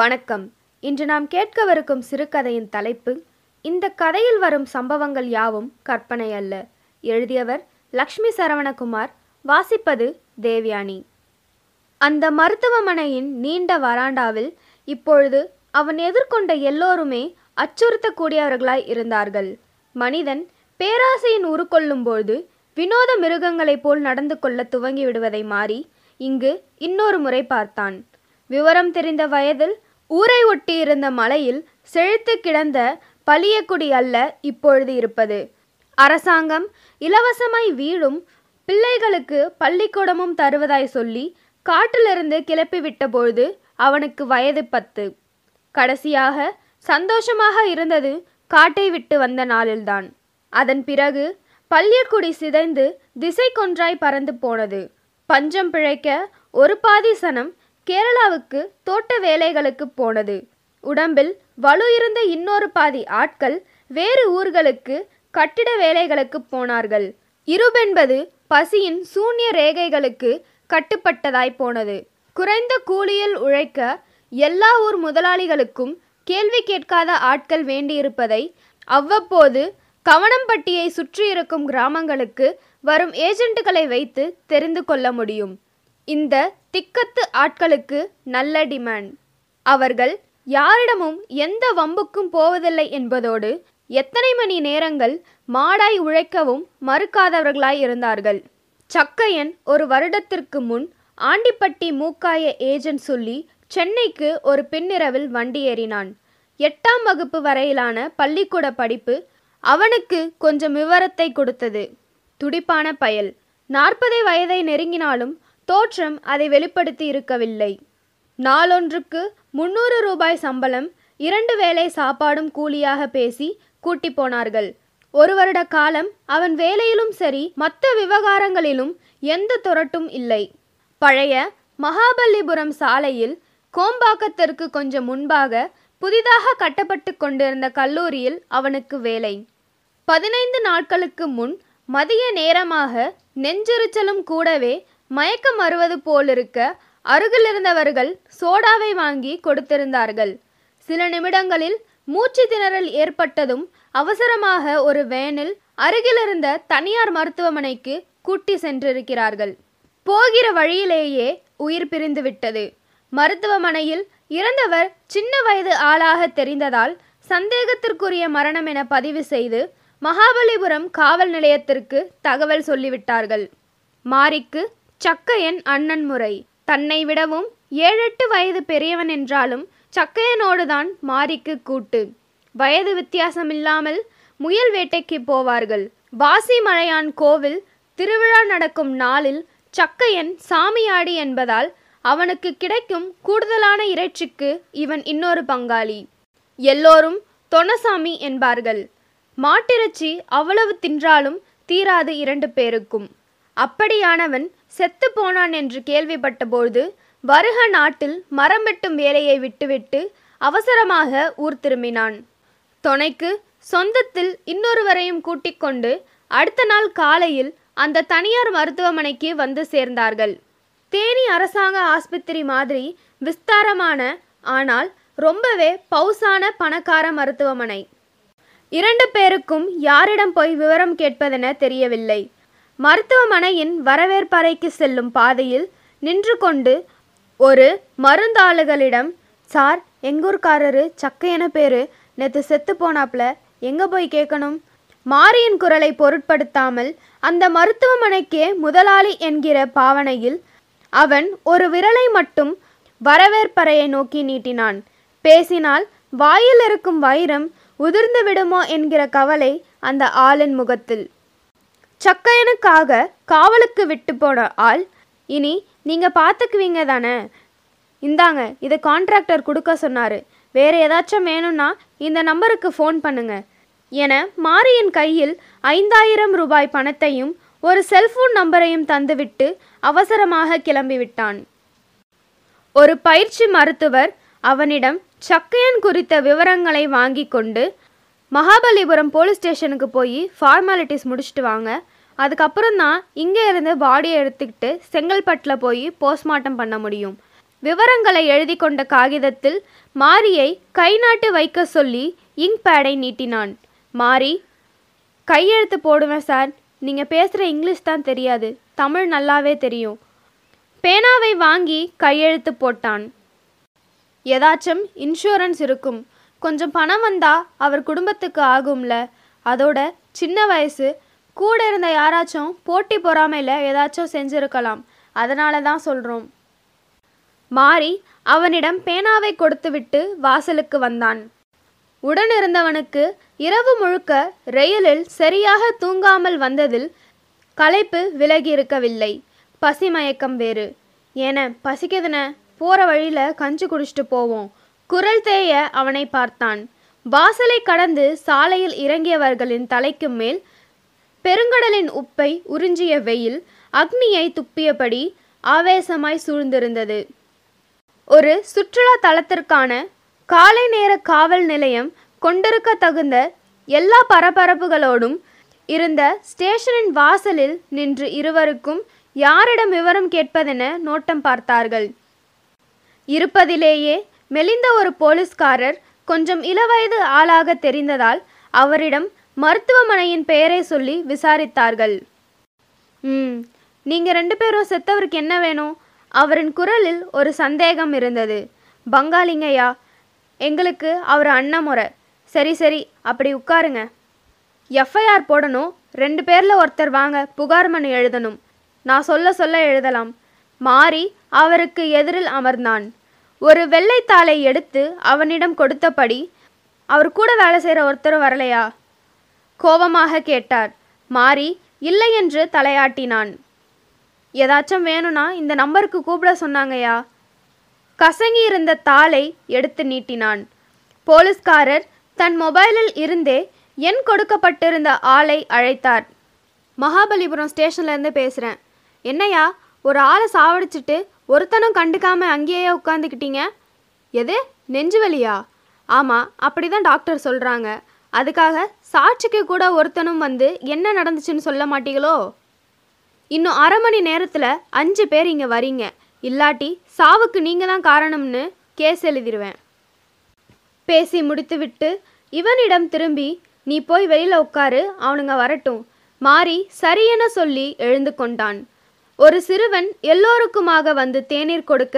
வணக்கம். இன்று நாம் கேட்கவிருக்கும் சிறுகதையின் தலைப்பு, இந்த கதையில் வரும் சம்பவங்கள் யாவும் கற்பனை அல்ல. எழுதியவர் லக்ஷ்மி சரவணகுமார், வாசிப்பது தேவயானி. அந்த மருத்துவமனையின் நீண்ட வராண்டாவில் இப்பொழுது அவன் எதிர்கொண்ட எல்லோருமே அச்சுறுத்தக்கூடியவர்களாய் இருந்தார்கள். மனிதன் பேராசையின் உருக்கொள்ளும்போது வினோத மிருகங்களைப் போல் நடந்து கொள்ள துவங்கிவிடுவதை மாரி இங்கு இன்னொரு முறை பார்த்தான். விவரம் தெரிந்த வயதில் ஊரை ஒட்டி இருந்த மலையில் செழித்து கிடந்த பலியக்குடி அல்ல இப்பொழுது இருப்பது. அரசாங்கம் இலவசமாய் வீடும் பிள்ளைகளுக்கு பள்ளிக்கூடமும் தருவதாய் சொல்லி காட்டிலிருந்து கிளப்பிவிட்ட பொழுது அவனுக்கு வயது 10. கடைசியாக சந்தோஷமாக இருந்தது காட்டை விட்டு வந்த நாளில்தான். அதன் பிறகு பள்ளியக்குடி சிதைந்து திசை கொன்றாய் பறந்து போனது. பஞ்சம் பிழைக்க ஒரு பாதி சனம் கேரளாவுக்கு தோட்ட வேலைகளுக்கு போனது. உடம்பில் வலு இருந்த இன்னொரு பாதி ஆட்கள் வேறு ஊர்களுக்கு கட்டிட வேலைகளுக்கு போனார்கள். இருபென்பது பசியின் சூன்ய ரேகைகளுக்கு கட்டுப்பட்டதாய் போனது. குறைந்த கூலியில் உழைக்க எல்லா ஊர் முதலாளிகளுக்கும் கேள்வி கேட்காத ஆட்கள் வேண்டியிருப்பதை அவ்வப்போது கவனம்பட்டியை சுற்றியிருக்கும் கிராமங்களுக்கு வரும் ஏஜென்ட்டுகளை வைத்து தெரிந்து கொள்ள முடியும். இந்த திக்கத்து ஆட்களுக்கு நல்ல டிமாண்ட். அவர்கள் யாரிடமும் எந்த வம்புக்கும் போவதில்லை என்பதோடு எத்தனை மணி நேரங்கள் மாடாய் உழைக்கவும் மறுக்காதவர்களாய் இருந்தார்கள். சக்கையன் ஒரு வருடத்திற்கு முன் ஆண்டிப்பட்டி மூக்காய ஏஜென்ட் சொல்லி சென்னைக்கு ஒரு பின்னிரவில் வண்டி ஏறினான். 8ஆம் வகுப்பு வரையிலான பள்ளிக்கூட படிப்பு அவனுக்கு கொஞ்சம் விவரத்தை கொடுத்தது. துடிப்பான பயல். 40 வயதை நெருங்கினாலும் தோற்றம் அதை வெளிப்படுத்தி இருக்கவில்லை. நாளொன்றுக்கு 300 ரூபாய் சம்பளம், 2 வேளை சாப்பாடும் கூலியாக பேசி கூட்டி போனார்கள். ஒரு வருட காலம் அவன் வேலையிலும் சரி மற்ற விவகாரங்களிலும் எந்த தொரட்டும் இல்லை. பழைய மகாபலிபுரம் சாலையில் கோம்பாக்கத்திற்கு கொஞ்சம் முன்பாக புதிதாக கட்டப்பட்டு கொண்டிருந்த கல்லூரியில் அவனுக்கு வேலை. 15 நாட்களுக்கு முன் மதிய நேரமாக நெஞ்செரிச்சலும் கூடவே மயக்கம் வருவது போலிருக்க அருகிலிருந்தவர்கள் சோடாவை வாங்கி கொடுத்திருந்தார்கள். சில நிமிடங்களில் மூச்சு திணறல் ஏற்பட்டதும் அவசரமாக ஒரு வேனில் அருகிலிருந்த தனியார் மருத்துவமனைக்கு கூட்டி சென்றிருக்கிறார்கள். போகிற வழியிலேயே உயிர் பிரிந்துவிட்டது. மருத்துவமனையில் இறந்தவர் சின்ன வயது ஆளாக தெரிந்ததால் சந்தேகத்திற்குரிய மரணம் என பதிவு செய்து மகாபலிபுரம் காவல் நிலையத்திற்கு தகவல் சொல்லிவிட்டார்கள். மாரிக்கு சக்கையன் அண்ணன் முறை. தன்னை விடவும் 7-8 வயது பெரியவன் என்றாலும் சக்கையனோடுதான் மாரிக்கு கூட்டு. வயது வித்தியாசமில்லாமல் முயல் வேட்டைக்கு போவார்கள். வாசிமலையான் கோவில் திருவிழா நடக்கும் நாளில் சக்கையன் சாமியாடி என்பதால் அவனுக்கு கிடைக்கும் கூடுதலான இறைச்சிக்கு இவன் இன்னொரு பங்காளி. எல்லோரும் தொனசாமி என்பார்கள். மாட்டிறைச்சி அவ்வளவு தின்றாலும் தீராது 2 பேருக்கும். அப்படியானவன் செத்து போனான் என்று கேள்விப்பட்டபோது வருக நாட்டில் மரம் வெட்டும் வேலையை விட்டுவிட்டு அவசரமாக ஊர் திரும்பினான். துணைக்கு சொந்தத்தில் இன்னொருவரையும் கூட்டிக் கொண்டு அடுத்த நாள் காலையில் அந்த தனியார் மருத்துவமனைக்கு வந்து சேர்ந்தார்கள். தேனி அரசாங்க ஆஸ்பத்திரி மாதிரி விஸ்தாரமான, ஆனால் ரொம்பவே பவுசான பணக்கார மருத்துவமனை. 2 பேருக்கும் யாரிடம் போய் விவரம் கேட்பதென தெரியவில்லை. மருத்துவமனையின் வரவேற்பறைக்கு செல்லும் பாதையில் நின்று கொண்டு ஒரு மருந்தாளுகளிடம், சார், எங்கூர்காரரு சக்கையன பேரு நேற்று செத்து போனாப்புல, எங்கே போய் கேட்கணும்? மாரியின் குரலை பொருட்படுத்தாமல் அந்த மருத்துவமனைக்கே முதலாளி என்கிற பாவனையில் அவன் ஒரு விரலை மட்டும் வரவேற்பறையை நோக்கி நீட்டினான். பேசினால் வாயில் இருக்கும் வைரம் உதிர்ந்து விடுமோ என்கிற கவலை அந்த ஆளின் முகத்தில். சக்கையனுக்காக காவலுக்கு விட்டு போன ஆள், இனி நீங்கள் பார்த்துக்குவீங்க தானே, இந்தாங்க இதை கான்ட்ராக்டர் கொடுக்க சொன்னார், வேறு ஏதாச்சும் வேணும்னா இந்த நம்பருக்கு ஃபோன் பண்ணுங்க என மாரியின் கையில் 5000 ரூபாய் பணத்தையும் ஒரு செல்போன் நம்பரையும் தந்துவிட்டு அவசரமாக கிளம்பிவிட்டான். ஒரு பயிற்சி மருத்துவர் அவனிடம் சக்கையன் குறித்த விவரங்களை வாங்கி கொண்டு, மகாபலிபுரம் போலீஸ் ஸ்டேஷனுக்கு போய் ஃபார்மாலிட்டிஸ் முடிச்சுட்டு வாங்க, அதுக்கப்புறம் தான் இங்கே இருந்து பாடியை எடுத்துக்கிட்டு செங்கல்பட்டில் போய் போஸ்ட்மார்ட்டம் பண்ண முடியும், விவரங்களை எழுதி கொண்ட காகிதத்தில் மாரியை கை நாட்டு வைக்க சொல்லி இங்க் பேடை நீட்டினான். மாரி, கையெழுத்து போடுவேன் சார், நீங்கள் பேசுகிற இங்கிலீஷ் தான் தெரியாது, தமிழ் நல்லாவே தெரியும். பேனாவை வாங்கி கையெழுத்து போட்டான். ஏதாச்சும் இன்சூரன்ஸ் இருக்கும், கொஞ்சம் பணம் வந்தால் அவர் குடும்பத்துக்கு ஆகும்ல, அதோட சின்ன வயசு, கூட இருந்த யாராச்சும் போட்டி பொறாமையில் ஏதாச்சும் செஞ்சுருக்கலாம், அதனால தான் சொல்கிறோம். மாரி அவனிடம் பேனாவை கொடுத்துவிட்டு வாசலுக்கு வந்தான். உடனிருந்தவனுக்கு இரவு முழுக்க ரயிலில் சரியாக தூங்காமல் வந்ததில் களைப்பு விலகியிருக்கவில்லை. பசிமயக்கம் வேறு. ஏன பசிக்குதுன, போகிற வழியில் கஞ்சி குடிச்சிட்டு போவோம், குரல் தேய அவனை பார்த்தான். வாசலை கடந்து சாலையில் இறங்கியவர்களின் தலைக்கு மேல் பெருங்கடலின் உப்பை உறிஞ்சிய வெயில் அக்னியை துப்பியபடி ஆவேசமாய் சூழ்ந்திருந்தது. ஒரு சுற்றுலா தலத்திற்கான காலை நேர காவல் நிலையம் கொண்டிருக்க தகுந்த எல்லா பரபரப்புகளோடும் இருந்த ஸ்டேஷனின் வாசலில் நின்று இருவருக்கும் யாரிடம் விவரம் கேட்பதென நோட்டம் பார்த்தார்கள். இருப்பதிலேயே மெலிந்த ஒரு போலீஸ்காரர் கொஞ்சம் இளவயது ஆளாக தெரிந்ததால் அவரிடம் மருத்துவமனையின் பெயரை சொல்லி விசாரித்தார்கள். நீங்கள் ரெண்டு பேரும் செத்தவருக்கு என்ன வேணும்? அவரின் குரலில் ஒரு சந்தேகம் இருந்தது. பங்காளிங்கய்யா, எங்களுக்கு அவர் அண்ணமுறை. சரி சரி, அப்படி உட்காருங்க. எஃப்ஐஆர் போடணும், ரெண்டு பேரில் ஒருத்தர் வாங்க, புகார் மனு எழுதணும். நான் சொல்ல சொல்ல எழுதலாம். மாரி அவருக்கு எதிரில் அமர்ந்தான். ஒரு வெள்ளைத்தாளை எடுத்து அவனிடம் கொடுத்தபடி, அவர் கூட வேலை செய்கிற ஒருத்தர் வரலையா? கோபமாக கேட்டார். மாரி இல்லை என்று தலையாட்டினான். ஏதாச்சும் வேணும்னா இந்த நம்பருக்கு கூப்பிட சொன்னாங்கயா. கசங்கி இருந்த தாளை எடுத்து நீட்டினான். போலீஸ்காரர் தன் மொபைலில் இருந்தே எண் கொடுக்கப்பட்டிருந்த ஆளை அழைத்தார். மகாபலிபுரம் ஸ்டேஷன்லேருந்து பேசுகிறேன். என்னையா, ஒரு ஆளை சாவடிச்சிட்டு ஒருத்தனும் கண்டுக்காமல் அங்கேயே உட்காந்துக்கிட்டீங்க? எது, நெஞ்சுவலியா? ஆமாம், அப்படி தான் டாக்டர் சொல்கிறாங்க. அதுக்காக சாட்சிக்கு கூட ஒருத்தனும் வந்து என்ன நடந்துச்சுன்னு சொல்ல மாட்டீங்களோ? இன்னும் அரை மணி நேரத்தில் 5 பேர் இங்கே வரீங்க, இல்லாட்டி சாவுக்கு நீங்கள் தான் காரணம்னு கேஸ் எழுதிடுவேன். பேசி முடித்துவிட்டு இவனிடம் திரும்பி, நீ போய் வெளியில் உட்காரு, அவனுங்க வரட்டும். மாரி சரியென சொல்லி எழுந்து கொண்டான். ஒரு சிறுவன் எல்லோருக்குமாக வந்து தேநீர் கொடுக்க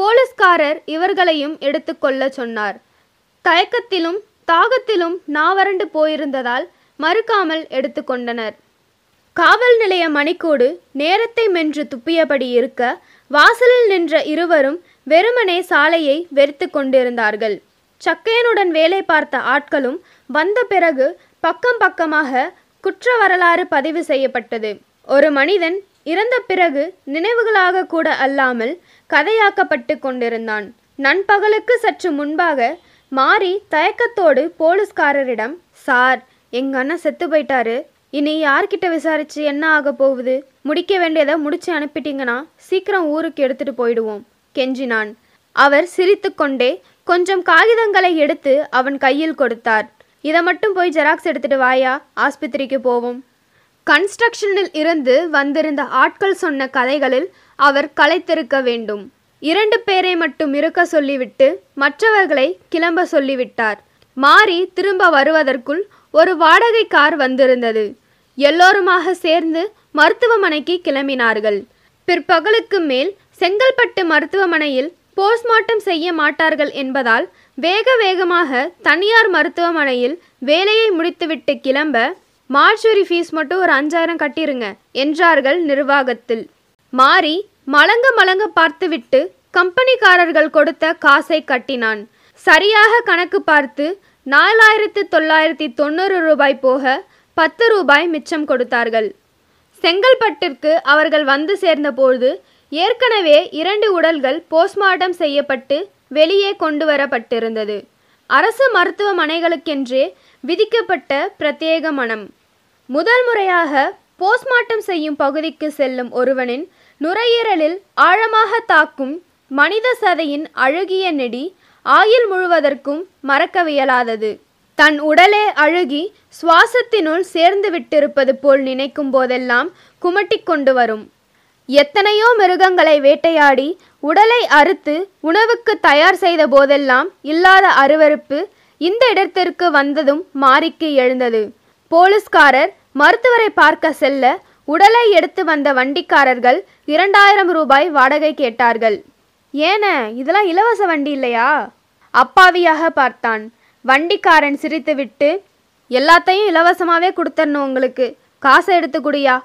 போலீஸ்காரர் இவர்களையும் எடுத்து கொள்ள சொன்னார். தயக்கத்திலும் தாகத்திலும் நாவறண்டு போயிருந்ததால் மறுக்காமல் எடுத்து கொண்டனர். காவல் நிலைய மணிக்கூடு நேரத்தை மென்று துப்பியபடி இருக்க வாசலில் நின்ற இருவரும் வெறுமனே சாலையை வெறித்து கொண்டிருந்தார்கள். சக்கையனுடன் வேலை பார்த்த ஆட்களும் வந்த பிறகு பக்கம் பக்கமாக குற்ற வரலாறு பதிவு செய்யப்பட்டது. ஒரு மனிதன் இறந்த பிறகு நினைவுகளாக கூட அல்லாமல் கதையாக்கப்பட்டு கொண்டிருந்தான். நண்பகலுக்கு சற்று முன்பாக மாரி தயக்கத்தோடு போலீஸ்காரரிடம், சார், எங்க அண்ணன் செத்து போயிட்டாரு, இனி யார்கிட்ட விசாரிச்சு என்ன ஆக போகுது? முடிக்க வேண்டியதை முடிச்சு அனுப்பிட்டீங்கன்னா சீக்கிரம் ஊருக்கு எடுத்துட்டு போயிடுவோம் கெஞ்சினான். அவர் சிரித்து கொண்டே கொஞ்சம் காகிதங்களை எடுத்து அவன் கையில் கொடுத்தார். இதை மட்டும் போய் ஜெராக்ஸ் எடுத்துட்டு வாயா, ஆஸ்பத்திரிக்கு போவோம். கன்ஸ்ட்ரக்ஷனில் இருந்து வந்திருந்த ஆட்கள் சொன்ன கதைகளில் அவர் களைத்திருக்க வேண்டும். 2 பேரை மட்டும் இருக்க சொல்லிவிட்டு மற்றவர்களை கிளம்ப சொல்லிவிட்டார். மாரி திரும்ப வருவதற்குள் ஒரு வாடகை கார் வந்திருந்தது. எல்லோருமாக சேர்ந்து மருத்துவமனைக்கு கிளம்பினார்கள். பிற்பகலுக்கு மேல் செங்கல்பட்டு மருத்துவமனையில் போஸ்ட்மார்ட்டம் செய்ய மாட்டார்கள் என்பதால் வேக வேகமாக தனியார் மருத்துவமனையில் வேலையை முடித்துவிட்டு கிளம்ப, மார்ச்சுரி ஃபீஸ் மட்டும் ஒரு 5000 கட்டிருங்க என்றார்கள் நிர்வாகத்தில். மாரி மலங்க மலங்க பார்த்துவிட்டு கம்பெனிக்காரர்கள் கொடுத்த காசை கட்டினான். சரியாக கணக்கு பார்த்து 4990 ரூபாய் போக 10 ரூபாய் மிச்சம் கொடுத்தார்கள். செங்கல்பட்டிற்கு அவர்கள் வந்து சேர்ந்தபோது ஏற்கனவே 2 உடல்கள் போஸ்ட்மார்ட்டம் செய்யப்பட்டு வெளியே கொண்டு வரப்பட்டிருந்தது. அரசு மருத்துவமனைகளுக்கென்றே விதிக்கப்பட்ட பிரத்யேக மனம். முதல் முறையாக போஸ்ட்மார்ட்டம் செய்யும் பகுதிக்கு செல்லும் ஒருவனின் நுரையீரலில் ஆழமாக தாக்கும் மனித சதையின் அழுகிய நெடி ஆயுள் முழுவதற்கும் மறக்கவியலாதது. தன் உடலே அழுகி சுவாசத்தினுள் சேர்ந்து விட்டிருப்பது போல் நினைக்கும் போதெல்லாம் குமட்டி கொண்டு வரும். எத்தனையோ மிருகங்களை வேட்டையாடி உடலை அறுத்து உணவுக்கு தயார் செய்த போதெல்லாம் இல்லாத அருவருப்பு இந்த இடத்திற்கு வந்ததும் மாரிக்கு எழுந்தது. போலீஸ்காரர் மருத்துவரை பார்க்க செல்ல உடலை எடுத்து வந்த வண்டிக்காரர்கள் 2000 ரூபாய் வாடகை கேட்டார்கள். ஏன இதெல்லாம் இலவச வண்டி இல்லையா? அப்பாவியாக பார்த்தான். வண்டிக்காரன் சிரித்துவிட்டு, எல்லாத்தையும் இலவசமாகவே கொடுத்தரணும், உங்களுக்கு காசை எடுத்து குடியா.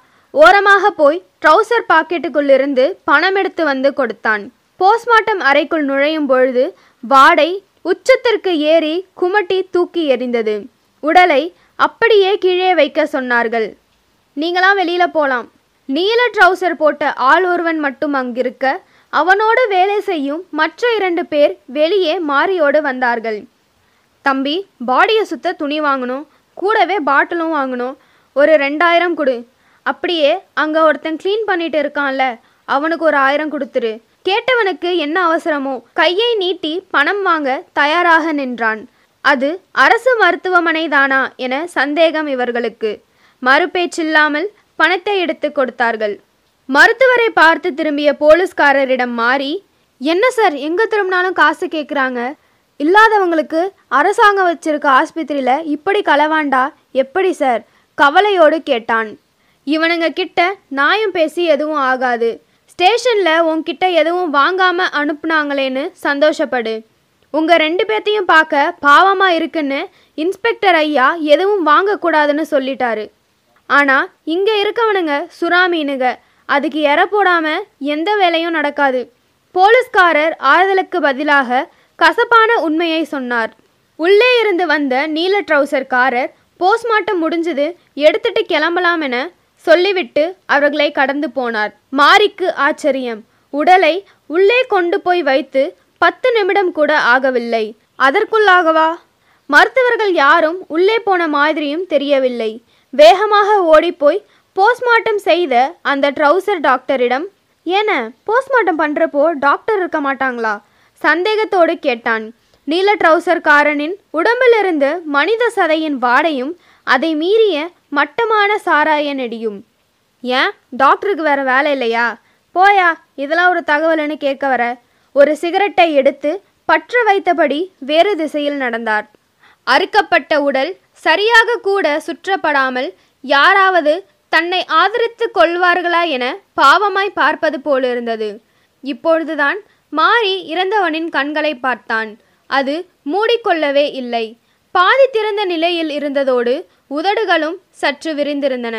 ஓரமாக போய் ட்ரௌசர் பாக்கெட்டுக்குள்ளிருந்து பணம் எடுத்து வந்து கொடுத்தான். போஸ்ட்மார்ட்டம் அறைக்குள் நுழையும் பொழுது வாடை உச்சத்திற்கு ஏறி குமட்டி தூக்கி எறிந்தது. உடலை அப்படியே கீழே வைக்க சொன்னார்கள். நீங்களாம் வெளியில் போகலாம். நீல ட்ரௌசர் போட்ட ஆள் ஒருவன் மட்டும் அங்கிருக்க, அவனோடு வேலை செய்யும் மற்ற 2 பேர் வெளியே மாரியோடு வந்தார்கள். தம்பி, பாடியை சுத்த துணி வாங்கணும், கூடவே பாட்டிலும் வாங்கணும், ஒரு 2000 கொடு. அப்படியே அங்கே ஒருத்தன் க்ளீன் பண்ணிட்டு இருக்கான்ல, அவனுக்கு ஒரு 1000 கொடுத்துரு. கேட்டவனுக்கு என்ன அவசரமோ கையை நீட்டி பணம் வாங்க தயாராக நின்றான். அது அரசு மருத்துவமனை தானா என சந்தேகம் இவர்களுக்கு. மறுபேச்சில்லாமல் பணத்தை எடுத்து கொடுத்தார்கள். மருத்துவரை பார்த்து திரும்பிய போலீஸ்காரரிடம் மாரி, என்ன சார், எங்கே திரும்பினாலும் காசு கேட்குறாங்க, இல்லாதவங்களுக்கு அரசாங்கம் வச்சிருக்க ஆஸ்பத்திரியில் இப்படி களவாண்டா எப்படி சார், கவலையோடு கேட்டான். இவனுங்க கிட்ட நியாயம் பேசி எதுவும் ஆகாது. ஸ்டேஷனில் உன்கிட்ட எதுவும் வாங்காமல் அனுப்புனாங்களேன்னு சந்தோஷப்படு. உங்கள் 2 பேர்த்தையும் பார்க்க பாவமாக இருக்குன்னு இன்ஸ்பெக்டர் ஐயா எதுவும் வாங்கக்கூடாதுன்னு சொல்லிட்டாரு. ஆனால் இங்கே இருக்கவனுங்க சுறாமீனுங்க, அதுக்கு எற போடாமல் எந்த வேலையும் நடக்காது. போலீஸ்காரர் ஆறுதலுக்கு பதிலாக கசப்பான உண்மையை சொன்னார். உள்ளே இருந்து வந்த நீல ட்ரௌசர்காரர், போஸ்ட்மார்ட்டம் முடிஞ்சது, எடுத்துட்டு கிளம்பலாம் என சொல்லிவிட்டு அவர்களை கடந்து போனார். மாரிக்கு ஆச்சரியம். உடலை உள்ளே கொண்டு போய் வைத்து 10 நிமிடம் கூட ஆகவில்லை. அதற்குள்ளாகவா? மருத்துவர்கள் யாரும் உள்ளே போன மாதிரியும் தெரியவில்லை. வேகமாக ஓடிப்போய் போஸ்ட்மார்ட்டம் செய்த அந்த ட்ரௌசர் டாக்டரிடம், ஏன போஸ்ட்மார்ட்டம் பண்ணுறப்போ டாக்டர் இருக்க மாட்டாங்களா? சந்தேகத்தோடு கேட்டான். நீல ட்ரௌசர்காரனின் உடம்பிலிருந்து மனித சதையின் வாடையும் அதை மீறிய மட்டமான சாராய நெடியும். ஏன் டாக்டருக்கு வேறு வேலை இல்லையா? போயா, இதெல்லாம் ஒரு தகவல்னு கேட்க வர ஒரு சிகரெட்டை எடுத்து பற்ற வைத்தபடி வேறு திசையில் நடந்தார். அறுக்கப்பட்ட உடல் சரியாக கூட சுற்றப்படாமல் யாராவது தன்னை ஆதரித்து கொள்வார்களா என பாவமாய் பார்ப்பது போலிருந்தது. இப்பொழுதுதான் மாரி இறந்தவனின் கண்களை பார்த்தான். அது மூடிக்கொள்ளவே இல்லை. பாதி திறந்த நிலையில் இருந்ததோடு உதடுகளும் சற்று விரிந்திருந்தன.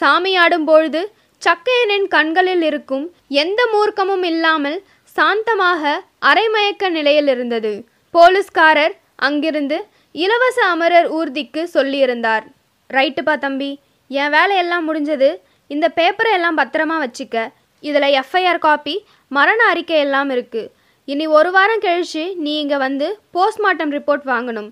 சாமியாடும்பொழுது சக்கையனின் கண்களில் இருக்கும் எந்த மூர்க்கமும் இல்லாமல் சாந்தமாக அரைமயக்க நிலையில் இருந்தது. போலீஸ்காரர் அங்கிருந்து இலவச அமரர் ஊர்திக்கு சொல்லியிருந்தார். ரைட்டுப்பா தம்பி, என் வேலையெல்லாம் முடிஞ்சது, இந்த பேப்பரை எல்லாம் பத்திரமா வச்சுக்க. இதில் எஃப்ஐஆர் காப்பி, மரண அறிக்கை எல்லாம் இருக்குது. இனி ஒரு வாரம் கழித்து நீ இங்கே வந்து போஸ்ட்மார்ட்டம் ரிப்போர்ட் வாங்கணும்.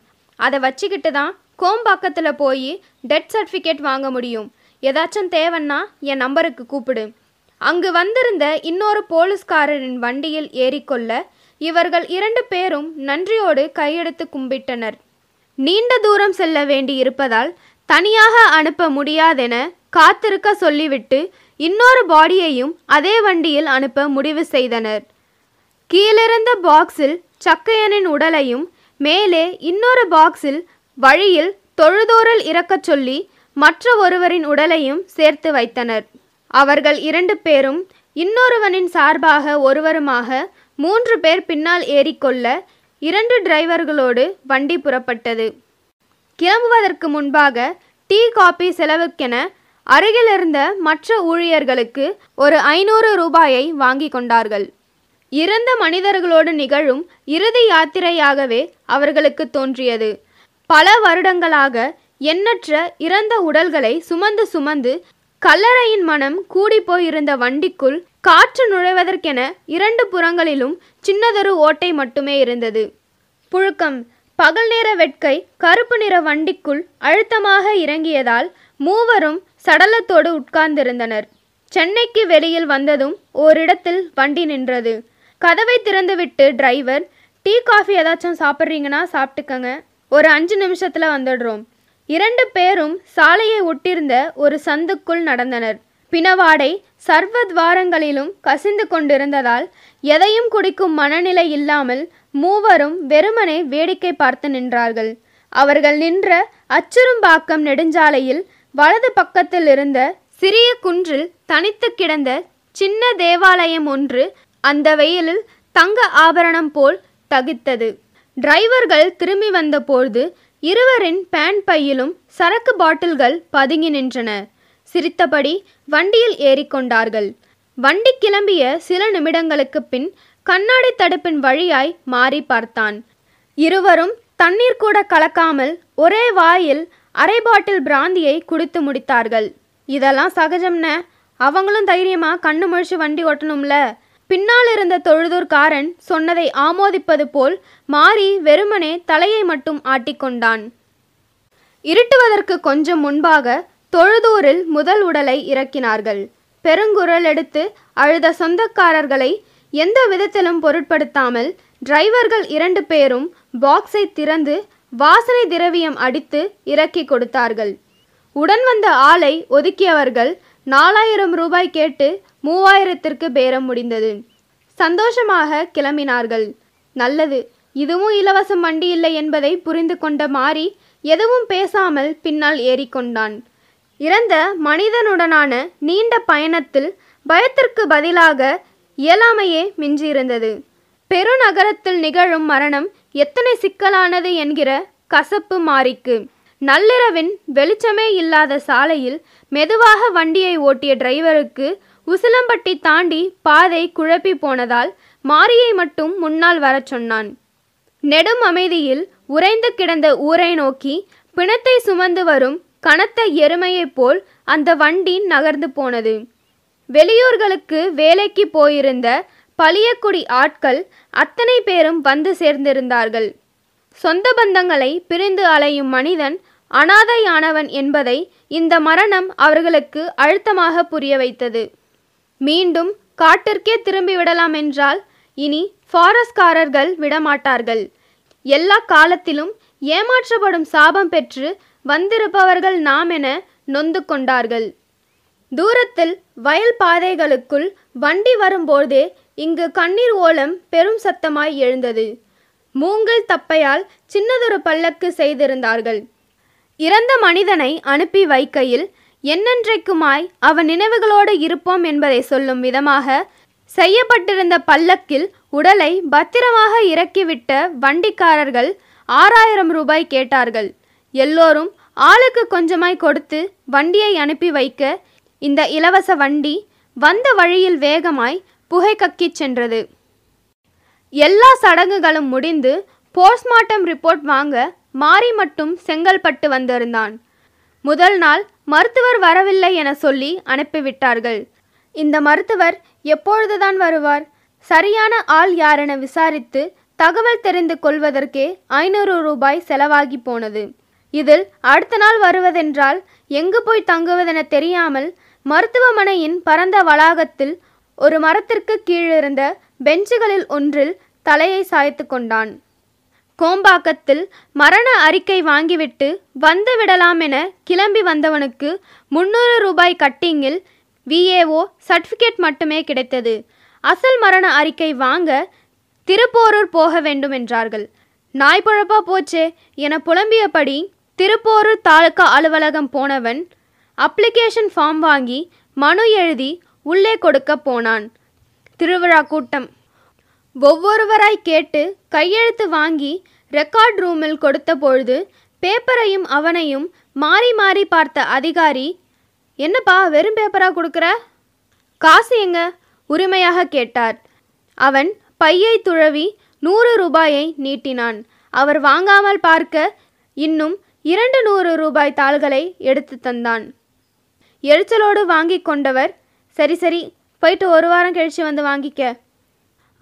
அதை வச்சுக்கிட்டு தான் கோம்பாக்கத்தில் போய் டெத் சர்டிஃபிகேட் வாங்க முடியும். ஏதாச்சும் தேவைன்னா என் நம்பருக்கு கூப்பிடு. அங்கு வந்திருந்த இன்னொரு போலீஸ்காரரின் வண்டியில் ஏறிக்கொள்ள இவர்கள் 2 பேரும் நன்றியோடு கையெடுத்து கும்பிட்டனர். நீண்ட தூரம் செல்ல வேண்டி இருப்பதால் தனியாக அனுப்ப முடியாதென காத்திருக்க சொல்லிவிட்டு இன்னொரு பாடியையும் அதே வண்டியில் அனுப்ப முடிவு செய்தனர். கீழிருந்த பாக்ஸில் சக்கையனின் உடலையும், மேலே இன்னொரு பாக்ஸில் வழியில் தொழுதூரில் இறக்கச் சொல்லி மற்ற ஒருவரின் உடலையும் சேர்த்து வைத்தனர். அவர்கள் 2 பேரும் இன்னொருவனின் சார்பாக ஒருவருமாக 3 பேர் பின்னால் ஏறிக்கொள்ள 2 டிரைவர்களோடு வண்டி புறப்பட்டது. கிளம்புவதற்கு முன்பாக டீ காபி செலவுக்கென அருகிலிருந்த மற்ற ஊழியர்களுக்கு ஒரு 500 ரூபாயை வாங்கி கொண்டார்கள். இறந்த மனிதர்களோடு நிகழும் இறுதி யாத்திரையாகவே அவர்களுக்கு தோன்றியது. பல வருடங்களாக எண்ணற்ற இறந்த உடல்களை சுமந்து சுமந்து கல்லறையின் மனம் கூடி போயிருந்த வண்டிக்குள் காற்று நுழைவதற்கென 2 புறங்களிலும் சின்னதொரு ஓட்டை மட்டுமே இருந்தது. புழுக்கம் பகல் நேர வெட்கை கருப்பு நிற வண்டிக்குள் அழுத்தமாக இறங்கியதால் மூவரும் சடலத்தோடு உட்கார்ந்திருந்தனர். சென்னைக்கு வெளியில் வந்ததும் ஓரிடத்தில் வண்டி நின்றது. கதவை திறந்துவிட்டு டிரைவர், டீ காஃபி ஏதாச்சும் சாப்பிட்றீங்கன்னா சாப்பிட்டுக்கங்க, ஒரு 5 நிமிஷத்தில் வந்துடுறோம். 2 பேரும் சாலையை ஒட்டிருந்த ஒரு சந்துக்குள் நடந்தனர். பிணவாடை சர்வத்வாரங்களிலும் கசிந்து கொண்டிருந்ததால் எதையும் குடிக்கும் மனநிலை இல்லாமல் மூவரும் வெறுமனே வேடிக்கை பார்த்து நின்றார்கள். அவர்கள் நின்ற அச்சுரும்பாக்கம் நெடுஞ்சாலையில் வலது பக்கத்தில் இருந்த சிறிய குன்றில் தனித்து கிடந்த சின்ன தேவாலயம் ஒன்று அந்த வெயிலில் தங்க ஆபரணம் போல் தகித்தது. டிரைவர்கள் திரும்பி வந்தபோது இருவரின் பேண்ட் பையிலும் சரக்கு பாட்டில்கள் பதுங்கி நின்றன. சிரித்தபடி வண்டியில் ஏறிக்கொண்டார்கள். வண்டி கிளம்பிய சில நிமிடங்களுக்கு பின் கண்ணாடி தடுப்பின் வழியாய் மாரி பார்த்தான். இருவரும் தண்ணீர் கூட கலக்காமல் ஒரே வாயில் அரை பாட்டில் பிராந்தியை குடித்து முடித்தார்கள். இதெல்லாம் சகஜம்ன, அவங்களும் தைரியமா கண்ணு முழிச்சு வண்டி ஓட்டணும்ல. பின்னால் இருந்த தொழுதூர்காரன் சொன்னதை ஆமோதிப்பது போல் மாரி வெறுமனே தலையை மட்டும் ஆட்டிக்கொண்டான். இருட்டுவதற்கு கொஞ்சம் முன்பாக தொழுதூரில் முதல் உடலை இறக்கினார்கள். பெருங்குரல் எடுத்து அழுத சொந்தக்காரர்களை எந்த விதத்திலும் பொருட்படுத்தாமல் டிரைவர்கள் 2 பேரும் பாக்ஸை திறந்து வாசனை திரவியம் அடித்து இறக்கி கொடுத்தார்கள். உடன் வந்த ஆளை ஒதுக்கியவர்கள் 4000 ரூபாய் கேட்டு 3000க்கு பேரம் முடிந்தது. சந்தோஷமாக கிளம்பினார்கள். நல்லது, இதுவும் இலவசம் வண்டி இல்லை என்பதை புரிந்து கொண்ட மாரி எதுவும் பேசாமல் பின்னால் ஏறிக்கொண்டான். இறந்த மனிதனுடனான நீண்ட பயணத்தில் பயத்திற்கு பதிலாக இயலாமையே மிஞ்சியிருந்தது. பெருநகரத்தில் நிகழும் மரணம் எத்தனை சிக்கலானது என்கிற கசப்பு மாரிக்கு. நள்ளிரவின் வெளிச்சமே இல்லாத சாலையில் மெதுவாக வண்டியை ஓட்டிய டிரைவருக்கு உசிலம்பட்டி தாண்டி பாதை குழப்பி போனதால் மாரியை மட்டும் முன்னால் வர சொன்னான். நெடும் அமைதியில் உறைந்து கிடந்த ஊரை நோக்கி பிணத்தை சுமந்து வரும் கனத்த எருமையைப் போல் அந்த வண்டி நகர்ந்து போனது. வெளியூர்களுக்கு வேலைக்கு போயிருந்த பழியக்குடி ஆட்கள் அத்தனை பேரும் வந்து சேர்ந்திருந்தார்கள். சொந்த பந்தங்களை பிரிந்து அலையும் மனிதன் அனாதையானவன் என்பதை இந்த மரணம் அவர்களுக்கு அழுத்தமாக புரிய வைத்தது. மீண்டும் காட்டிற்கே திரும்பிவிடலாம் என்றால் இனி ஃபாரஸ்ட்காரர்கள் விடமாட்டார்கள். எல்லா காலத்திலும் ஏமாற்றப்படும் சாபம் பெற்று வந்திருப்பவர்கள் நாம் என நொந்து கொண்டார்கள். தூரத்தில் வயல் பாதைகளுக்குள் வண்டி வரும்போதே இங்கு கண்ணீர் ஓலம் பெரும் சத்தமாய் எழுந்தது. மூங்கில் தப்பையால் சின்னதொரு பல்லக்கு செய்திருந்தார்கள். இறந்த மனிதனை அனுப்பி வைக்கையில் என்னென்றைக்குமாய் அவன் நினைவுகளோடு இருப்போம் என்பதை சொல்லும் விதமாக செய்யப்பட்டிருந்த பல்லக்கில் உடலை பத்திரமாக இறக்கிவிட்ட வண்டிக்காரர்கள் 6000 ரூபாய் கேட்டார்கள். எல்லோரும் ஆளுக்கு கொஞ்சமாய் கொடுத்து வண்டியை அனுப்பி வைக்க இந்த இலவச வண்டி வந்த வழியில் வேகமாய் புகை கக்கிச் சென்றது. எல்லா சடங்குகளும் முடிந்து போஸ்ட்மார்ட்டம் ரிப்போர்ட் வாங்க மாரி மட்டும் செங்கல்பட்டு வந்திருந்தான். முதல் நாள் மருத்துவர் வரவில்லை என சொல்லி அனுப்பிவிட்டார்கள். இந்த மருத்துவர் எப்பொழுதுதான் வருவார், சரியான ஆள் யாரென விசாரித்து தகவல் தெரிந்து கொள்வதற்கே 500 ரூபாய் செலவாகி போனது. இதில் அடுத்த நாள் வருவதென்றால் எங்கு போய் தங்குவதென தெரியாமல் மருத்துவமனையின் பரந்த வளாகத்தில் ஒரு மரத்திற்கு கீழிருந்த பெஞ்சுகளில் ஒன்றில் தலையை சாய்த்து கொண்டான். கோம்பாக்கத்தில் மரண அறிக்கை வாங்கிவிட்டு வந்து விடலாம் என கிளம்பி வந்தவனுக்கு 300 ரூபாய் கட்டிங்கில் VAO சர்டிஃபிகேட் மட்டுமே கிடைத்தது. அசல் மரண அறிக்கை வாங்க திருப்போரூர் போக வேண்டும் என்றார்கள். நாய்பழப்பா போச்சே என புலம்பியபடி திருப்போரூர் தாலுகா அலுவலகம் போனவன் அப்ளிகேஷன் ஃபார்ம் வாங்கி மனு எழுதி உள்ளே கொடுக்க போனான். திருவிழா கூட்டம். ஒவ்வொருவராய் கேட்டு கையெழுத்து வாங்கி ரெக்கார்ட் ரூமில் கொடுத்த பொழுது பேப்பரையும் அவனையும் மாறி மாறி பார்த்த அதிகாரி, என்னப்பா வெறும் பேப்பராக கொடுக்குற, காசு எங்க உரிமையாக கேட்டார். அவன் பையை துழவி 100 ரூபாயை நீட்டினான். அவர் வாங்காமல் பார்க்க இன்னும் 200 ரூபாய் தாள்களை எடுத்து தந்தான். எரிச்சலோடு வாங்கி கொண்டவர், சரி சரி போயிட்டு 1 வாரம் கழிச்சு வந்து வாங்கிக்க.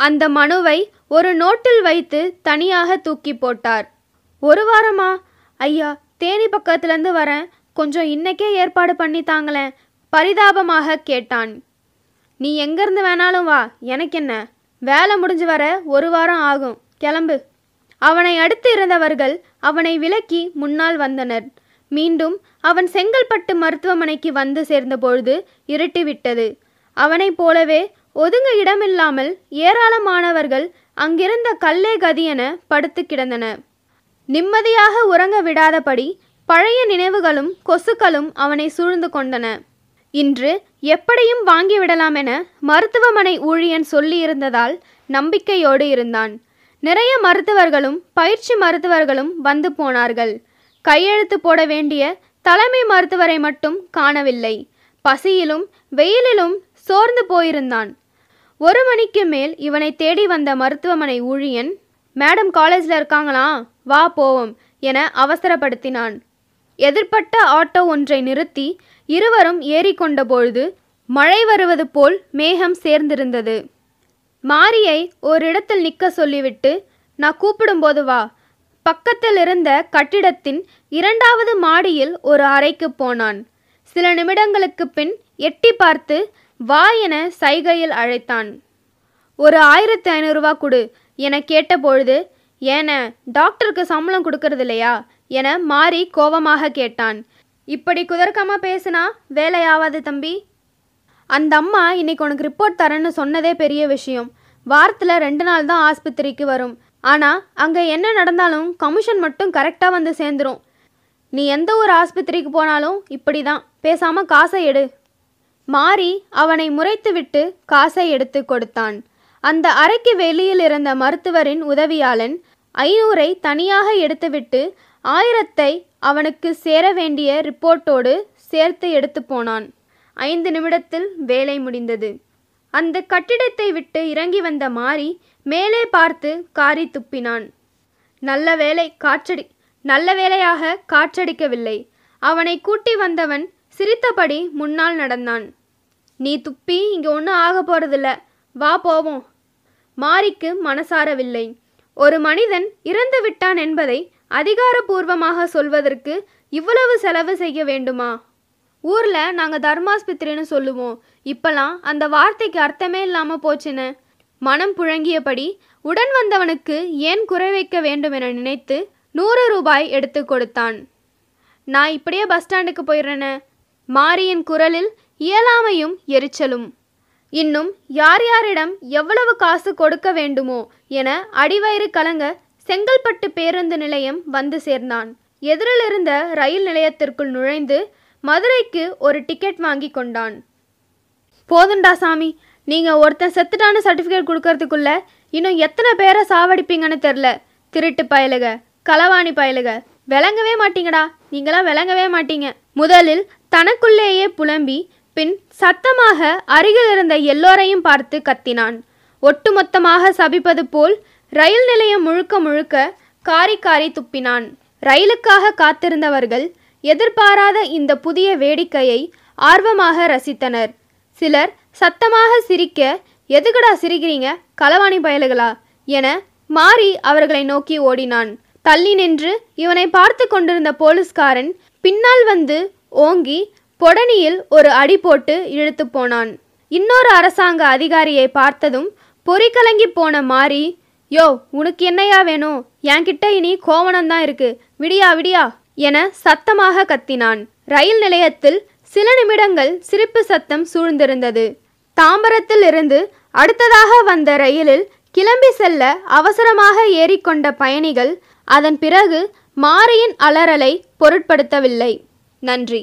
அந்த மனுவை ஒரு நோட்டில் வைத்து தனியாக தூக்கி போட்டார். 1 வாரமா? ஐயா, தேனி பக்கத்துலேருந்து வரேன், கொஞ்சம் இன்னைக்கே ஏற்பாடு பண்ணித்தாங்களேன், பரிதாபமாக கேட்டான். நீ எங்கேருந்து வேணாலும் வா, எனக்கென்ன, வேலை முடிஞ்சு வர 1 வாரம் ஆகும், கிளம்பு. அவனை அடுத்து இருந்தவர்கள் அவனை விலக்கி முன்னால் வந்தனர். மீண்டும் அவன் செங்கல்பட்டு மருத்துவமனைக்கு வந்து சேர்ந்தபொழுது இருட்டிவிட்டது. அவனைப் போலவே ஒதுங்க இடமில்லாமல் ஏராளமானவர்கள் அங்கிருந்த கல்லே கதியென படுத்து கிடந்தன. நிம்மதியாக உறங்க விடாதபடி பழைய நினைவுகளும் கொசுக்களும் அவனை சூழ்ந்து கொண்டன. இன்று எப்படியும் வாங்கிவிடலாம் என மருத்துவமனை ஊழியன் சொல்லியிருந்ததால் நம்பிக்கையோடு இருந்தான். நிறைய மருத்துவர்களும் பயிற்சி மருத்துவர்களும் வந்து போனார்கள். கையெழுத்து போட வேண்டிய தலைமை மருத்துவரை மட்டும் காணவில்லை. பசியிலும் வெயிலிலும் சோர்ந்து போயிருந்தான். 1 மணிக்கு மேல் இவனை தேடி வந்த மருத்துவமனை ஊழியன், மேடம் காலேஜில் இருக்காங்களா, வா போவோம் என அவசரப்படுத்தினான். எதிர்பட்ட ஆட்டோ ஒன்றை நிறுத்தி இருவரும் ஏறிக்கொண்ட பொழுது மழை வருவது போல் மேகம் சேர்ந்திருந்தது. மாரியை ஒரு இடத்தில் நிற்க சொல்லிவிட்டு, நான் கூப்பிடும்போது வா. பக்கத்தில் இருந்த கட்டிடத்தின் 2வது மாடியில் ஒரு அறைக்கு போனான். சில நிமிடங்களுக்கு பின் எட்டி பார்த்து வா என சைகையில் அழைத்தான். ஒரு 1500 ரூபா கொடு என கேட்டபொழுது, ஏன டாக்டருக்கு சம்பளம் கொடுக்கறது இல்லையா என மாரி கோபமாக கேட்டான். இப்படி குதர்க்கமாக பேசினா வேலையாவாது தம்பி. அந்த அம்மா இன்னைக்கு உனக்கு ரிப்போர்ட் தரேன்னு சொன்னதே பெரிய விஷயம். வாரத்தில் 2 நாள் தான் ஆஸ்பத்திரிக்கு வரும். ஆனால் அங்கே என்ன நடந்தாலும் கமிஷன் மட்டும் கரெக்டாக வந்து சேர்ந்துடும். நீ எந்த ஒரு ஆஸ்பத்திரிக்கு போனாலும் இப்படி தான். பேசாமல் காசை எடு. மாரி அவனை முறைத்துவிட்டு காசை எடுத்து கொடுத்தான். அந்த அறைக்கு வெளியில் இருந்த மருத்துவரின் உதவியாளன் 500ஐ தனியாக எடுத்துவிட்டு 1000ஐ அவனுக்கு சேர வேண்டிய ரிப்போர்ட்டோடு சேர்த்து எடுத்து போனான். 5 நிமிடத்தில் வேலை முடிந்தது. அந்த கட்டிடத்தை விட்டு இறங்கி வந்த மாரி மேலே பார்த்து காரி துப்பினான். நல்ல வேலையாக காற்றடிக்கவில்லை. அவனை கூட்டி வந்தவன் சிரித்தபடி முன்னால் நடந்தான். நீ துப்பி இங்கே ஒன்றும் ஆக போகிறதில்ல, வா போவோம். மாரிக்கு மனசாரவில்லை. ஒரு மனிதன் இறந்து விட்டான் என்பதை அதிகாரபூர்வமாக சொல்வதற்கு இவ்வளவு செலவு செய்ய வேண்டுமா? ஊரில் நாங்கள் தர்மாஸ்பத்திரின்னு சொல்லுவோம். இப்போலாம் அந்த வார்த்தைக்கு அர்த்தமே இல்லாமல் போச்சுன்னு மனம் புழங்கியபடி உடன் வந்தவனுக்கு ஏன் குறை வைக்க வேண்டும் என நினைத்து 100 ரூபாய் எடுத்து கொடுத்தான். நான் இப்படியே பஸ் ஸ்டாண்டுக்கு போயிடுறேனே. மாரியின் குரலில் இயலாமையும் எரிச்சலும். இன்னும் யார் யாரிடம் எவ்வளவு காசு கொடுக்க வேண்டுமோ என அடிவயிறு கலங்க செங்கல்பட்டு பேருந்து நிலையம் வந்து சேர்ந்தான். எதிரிலிருந்த ரயில் நிலையத்திற்குள் நுழைந்து மதுரைக்கு ஒரு டிக்கெட் வாங்கி கொண்டான். போதுண்டா சாமி, நீங்கள் ஒருத்தன் செத்துட்டான சர்டிஃபிகேட் கொடுக்கறதுக்குள்ள இன்னும் எத்தனை பேரை சாவடிப்பீங்கன்னு தெரில. திருட்டு பயலுக, களவாணி பயலுக, விளங்கவே மாட்டீங்கடா, நீங்களாம் விளங்கவே மாட்டீங்க. முதலில் தனக்குள்ளேயே புலம்பி பின் சத்தமாக அருகில் இருந்த எல்லோரையும் பார்த்து கத்தினான். ஒட்டுமொத்தமாக சபிப்பது போல் ரயில் நிலையம் முழுக்க காரி காரி துப்பினான். ரயிலுக்காக காத்திருந்தவர்கள் எதிர்பாராத இந்த புதிய வேடிக்கையை ஆர்வமாக ரசித்தனர். சிலர் சத்தமாக சிரிக்க, எதுக்குடா சிரிக்கிறீங்க களவாணி பயலுகளா என மாரி அவர்களை நோக்கி ஓடினான். தள்ளி நின்று இவனை பார்த்து கொண்டிருந்த போலீஸ்காரன் பின்னால் வந்து ஓங்கி பொடனியில் ஒரு அடி போட்டு இழுத்து போனான். இன்னொரு அரசாங்க அதிகாரியை பார்த்ததும் பொறி கலங்கி போன மாரி, யோ உனக்கு என்னையா வேணும், என்கிட்ட இனி கோவணம்தான் இருக்கு, விடியா விடியா என சத்தமாக கத்தினான். ரயில் நிலையத்தில் சில நிமிடங்கள் சிரிப்பு சத்தம் சூழ்ந்திருந்தது. தாம்பரத்தில் இருந்து அடுத்ததாக வந்த ரயிலில் கிளம்பி செல்ல அவசரமாக ஏறிக்கொண்ட பயணிகள் அதன் பிறகு மாரியின் அலறலை பொருட்படுத்தவில்லை. நன்றி.